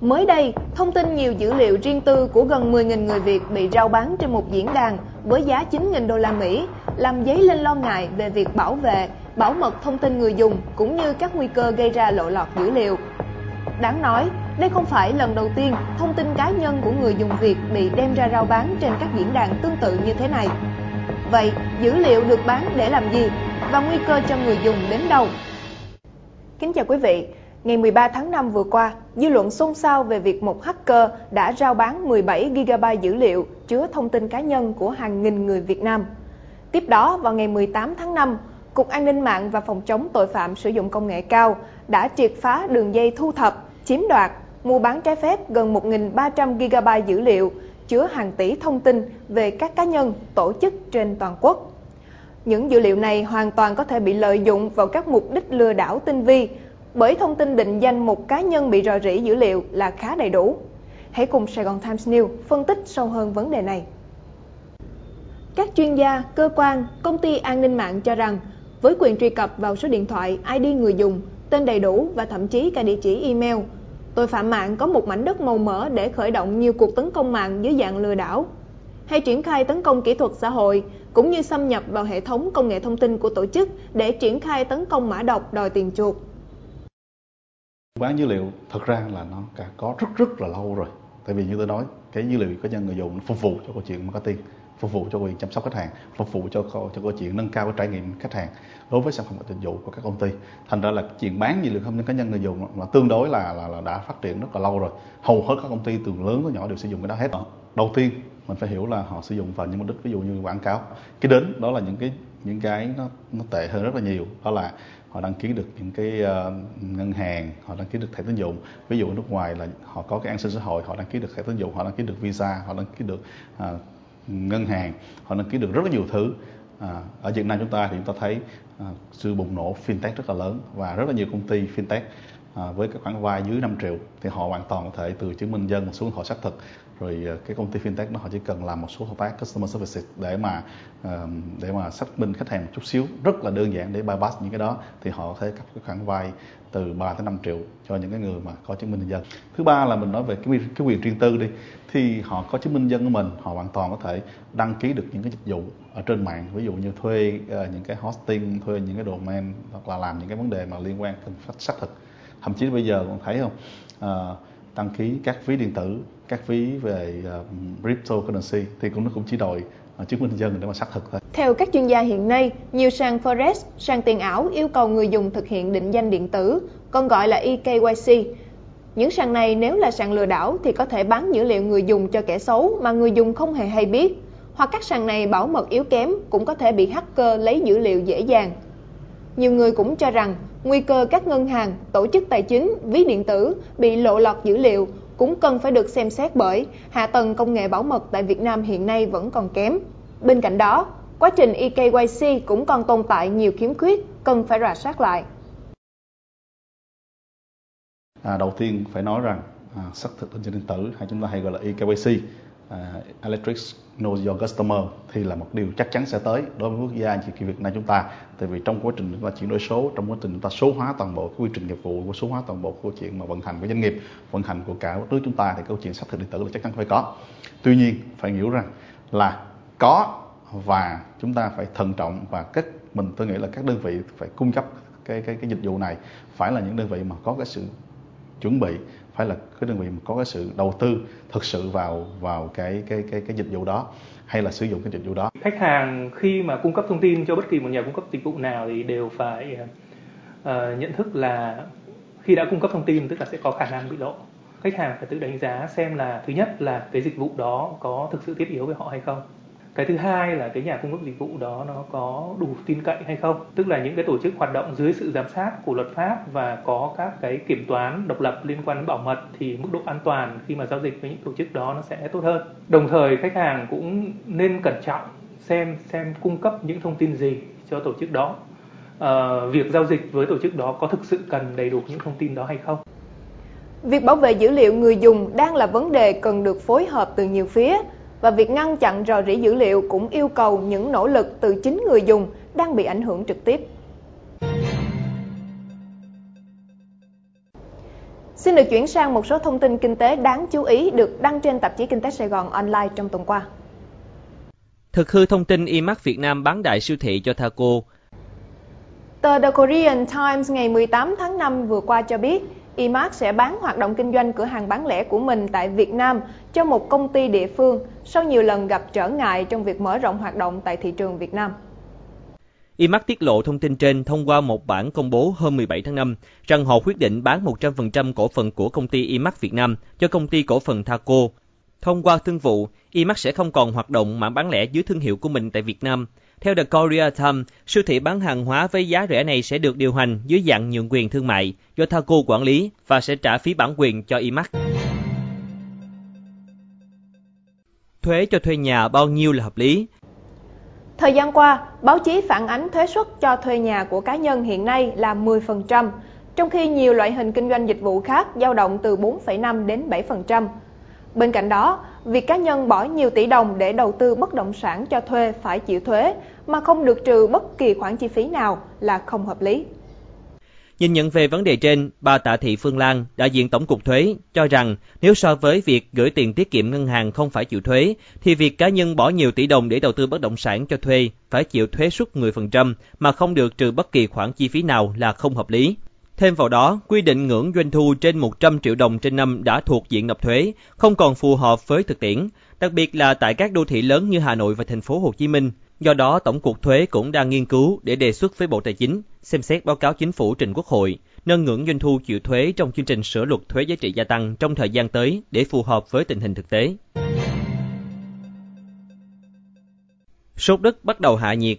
Mới đây, thông tin nhiều dữ liệu riêng tư của gần 10.000 người Việt bị rao bán trên một diễn đàn với giá 9.000 đô la Mỹ làm dấy lên lo ngại về việc bảo vệ, bảo mật thông tin người dùng cũng như các nguy cơ gây ra lộ lọt dữ liệu. Đáng nói, đây không phải lần đầu tiên thông tin cá nhân của người dùng Việt bị đem ra rao bán trên các diễn đàn tương tự như thế này. Vậy, dữ liệu được bán để làm gì? Và nguy cơ cho người dùng đến đâu? Kính chào quý vị! Ngày 13 tháng 5 vừa qua, dư luận xôn xao về việc một hacker đã rao bán 17 GB dữ liệu chứa thông tin cá nhân của hàng nghìn người Việt Nam. Tiếp đó, vào ngày 18 tháng 5, Cục An ninh mạng và Phòng chống tội phạm sử dụng công nghệ cao đã triệt phá đường dây thu thập, chiếm đoạt, mua bán trái phép gần 1.300 GB dữ liệu chứa hàng tỷ thông tin về các cá nhân, tổ chức trên toàn quốc. Những dữ liệu này hoàn toàn có thể bị lợi dụng vào các mục đích lừa đảo tinh vi, bởi thông tin định danh một cá nhân bị rò rỉ dữ liệu là khá đầy đủ. Hãy cùng Saigon Times News phân tích sâu hơn vấn đề này. Các chuyên gia, cơ quan, công ty an ninh mạng cho rằng, với quyền truy cập vào số điện thoại, ID người dùng, tên đầy đủ và thậm chí cả địa chỉ email, tội phạm mạng có một mảnh đất màu mỡ để khởi động nhiều cuộc tấn công mạng dưới dạng lừa đảo, hay triển khai tấn công kỹ thuật xã hội, cũng như xâm nhập vào hệ thống công nghệ thông tin của tổ chức để triển khai tấn công mã độc đòi tiền chuộc. Bán dữ liệu thật ra là nó có rất là lâu rồi. Tại vì như tôi nói, cái dữ liệu cá nhân người dùng nó phục vụ cho câu chuyện marketing, phục vụ cho quyền chăm sóc khách hàng, phục vụ cho câu chuyện nâng cao cái trải nghiệm khách hàng đối với sản phẩm dịch vụ của các công ty. Thành ra là chuyện bán dữ liệu thông tin cá nhân người dùng là tương đối là đã phát triển rất là lâu rồi. Hầu hết các công ty từ lớn tới nhỏ đều sử dụng cái đó hết. Đầu tiên mình phải hiểu là họ sử dụng vào những mục đích ví dụ như quảng cáo. Cái đến đó là những cái nó tệ hơn rất là nhiều. Đó là họ đăng ký được những cái ngân hàng, họ đăng ký được thẻ tín dụng. Ví dụ nước ngoài là họ có cái an sinh xã hội, họ đăng ký được thẻ tín dụng, họ đăng ký được visa, họ đăng ký được ngân hàng, họ đăng ký được rất là nhiều thứ. Ở Việt Nam chúng ta thì chúng ta thấy sự bùng nổ fintech rất là lớn và rất là nhiều công ty fintech với các khoản vay dưới 5 triệu thì họ hoàn toàn có thể từ chứng minh nhân xuống họ xác thực. Rồi cái công ty fintech đó họ chỉ cần làm một số thao tác customer services để mà xác minh khách hàng một chút xíu, rất là đơn giản để bypass những cái đó, thì họ có thể cấp cái khoản vay từ 3 tới 5 triệu cho những cái người mà có chứng minh nhân dân. Thứ ba là mình nói về cái quyền riêng tư đi, thì họ có chứng minh nhân dân của mình, họ hoàn toàn có thể đăng ký được những cái dịch vụ ở trên mạng, ví dụ như thuê những cái hosting, thuê những cái domain, hoặc là làm những cái vấn đề mà liên quan cần xác thực. Thậm chí bây giờ còn thấy không, đăng ký các phí điện tử, các phí về cryptocurrency thì nó cũng chỉ đòi chứng minh nhân dân để mà xác thực thôi. Theo các chuyên gia hiện nay, nhiều sàn forex, sàn tiền ảo yêu cầu người dùng thực hiện định danh điện tử, còn gọi là EKYC. Những sàn này nếu là sàn lừa đảo thì có thể bán dữ liệu người dùng cho kẻ xấu mà người dùng không hề hay biết, hoặc các sàn này bảo mật yếu kém cũng có thể bị hacker lấy dữ liệu dễ dàng. Nhiều người cũng cho rằng nguy cơ các ngân hàng, tổ chức tài chính, ví điện tử bị lộ lọt dữ liệu cũng cần phải được xem xét bởi hạ tầng công nghệ bảo mật tại Việt Nam hiện nay vẫn còn kém. Bên cạnh đó, quá trình EKYC cũng còn tồn tại nhiều khiếm khuyết cần phải rà soát lại. Đầu tiên phải nói rằng xác thực định danh điện tử hay chúng ta hay gọi là EKYC, Electric Know Your Customer thì là một điều chắc chắn sẽ tới đối với quốc gia như Việt Nam chúng ta. Tại vì trong quá trình chúng ta chuyển đổi số, trong quá trình chúng ta số hóa toàn bộ cái quy trình nghiệp vụ, số hóa toàn bộ câu chuyện mà vận hành của doanh nghiệp, vận hành của cả nước chúng ta, thì câu chuyện xác thực điện tử là chắc chắn phải có. Tuy nhiên phải hiểu rằng là có, và chúng ta phải thận trọng, và tôi nghĩ là các đơn vị phải cung cấp cái dịch vụ này phải là những đơn vị mà có cái sự chuẩn bị, phải là cái đơn vị mà có cái sự đầu tư thực sự vào cái dịch vụ đó, hay là sử dụng cái dịch vụ đó. Khách hàng khi mà cung cấp thông tin cho bất kỳ một nhà cung cấp dịch vụ nào thì đều phải nhận thức là khi đã cung cấp thông tin tức là sẽ có khả năng bị lộ. Khách hàng phải tự đánh giá xem là thứ nhất là cái dịch vụ đó có thực sự thiết yếu với họ hay không. Cái thứ hai là cái nhà cung cấp dịch vụ đó nó có đủ tin cậy hay không, tức là những cái tổ chức hoạt động dưới sự giám sát của luật pháp và có các cái kiểm toán độc lập liên quan đến bảo mật thì mức độ an toàn khi mà giao dịch với những tổ chức đó nó sẽ tốt hơn. Đồng thời khách hàng cũng nên cẩn trọng xem cung cấp những thông tin gì cho tổ chức đó, việc giao dịch với tổ chức đó có thực sự cần đầy đủ những thông tin đó hay không. Việc bảo vệ dữ liệu người dùng đang là vấn đề cần được phối hợp từ nhiều phía, và việc ngăn chặn rò rỉ dữ liệu cũng yêu cầu những nỗ lực từ chính người dùng đang bị ảnh hưởng trực tiếp. Xin được chuyển sang một số thông tin kinh tế đáng chú ý được đăng trên tạp chí Kinh tế Sài Gòn Online trong tuần qua. Thực hư thông tin IMAC Việt Nam bán đại siêu thị cho Thaco. Tờ The Korea Times ngày 18 tháng 5 vừa qua cho biết, E-Mart sẽ bán hoạt động kinh doanh cửa hàng bán lẻ của mình tại Việt Nam cho một công ty địa phương sau nhiều lần gặp trở ngại trong việc mở rộng hoạt động tại thị trường Việt Nam. E-Mart tiết lộ thông tin trên thông qua một bản công bố hôm 17 tháng 5 rằng họ quyết định bán 100% cổ phần của công ty E-Mart Việt Nam cho công ty cổ phần Thaco. Thông qua thương vụ, E-Mart sẽ không còn hoạt động mạng bán lẻ dưới thương hiệu của mình tại Việt Nam. Theo The Korea Times, siêu thị bán hàng hóa với giá rẻ này sẽ được điều hành dưới dạng nhượng quyền thương mại do Thaco quản lý và sẽ trả phí bản quyền cho IMAC. Thuế cho thuê nhà bao nhiêu là hợp lý? Thời gian qua, báo chí phản ánh thuế suất cho thuê nhà của cá nhân hiện nay là 10%, trong khi nhiều loại hình kinh doanh dịch vụ khác dao động từ 4,5 đến 7%. Bên cạnh đó, việc cá nhân bỏ nhiều tỷ đồng để đầu tư bất động sản cho thuê phải chịu thuế mà không được trừ bất kỳ khoản chi phí nào là không hợp lý. Nhìn nhận về vấn đề trên, bà Tạ Thị Phương Lan, đại diện Tổng cục Thuế, cho rằng nếu so với việc gửi tiền tiết kiệm ngân hàng không phải chịu thuế, thì việc cá nhân bỏ nhiều tỷ đồng để đầu tư bất động sản cho thuê phải chịu thuế suất 10% mà không được trừ bất kỳ khoản chi phí nào là không hợp lý. Thêm vào đó, quy định ngưỡng doanh thu trên 100 triệu đồng trên năm đã thuộc diện nộp thuế, không còn phù hợp với thực tiễn, đặc biệt là tại các đô thị lớn như Hà Nội và thành phố Hồ Chí Minh. Do đó, Tổng cục Thuế cũng đang nghiên cứu để đề xuất với Bộ Tài chính xem xét báo cáo Chính phủ trình Quốc hội, nâng ngưỡng doanh thu chịu thuế trong chương trình sửa luật thuế giá trị gia tăng trong thời gian tới để phù hợp với tình hình thực tế. Sốt đất bắt đầu hạ nhiệt.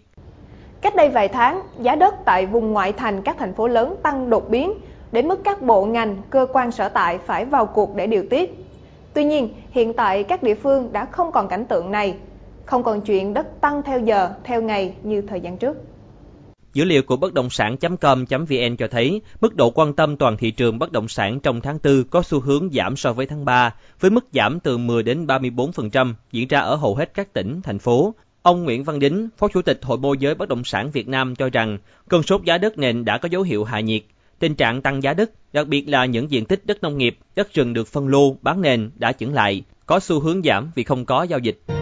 Cách đây vài tháng, giá đất tại vùng ngoại thành các thành phố lớn tăng đột biến, đến mức các bộ ngành, cơ quan sở tại phải vào cuộc để điều tiết. Tuy nhiên, hiện tại các địa phương đã không còn cảnh tượng này, không còn chuyện đất tăng theo giờ, theo ngày như thời gian trước. Dữ liệu của bất động sản.com.vn cho thấy mức độ quan tâm toàn thị trường bất động sản trong tháng 4 có xu hướng giảm so với tháng 3, với mức giảm từ 10 đến 34% diễn ra ở hầu hết các tỉnh, thành phố. Ông Nguyễn Văn Đính, Phó Chủ tịch Hội Môi Giới Bất Động Sản Việt Nam cho rằng cơn sốt giá đất nền đã có dấu hiệu hạ nhiệt. Tình trạng tăng giá đất, đặc biệt là những diện tích đất nông nghiệp, đất rừng được phân lô, bán nền đã chững lại, có xu hướng giảm vì không có giao dịch.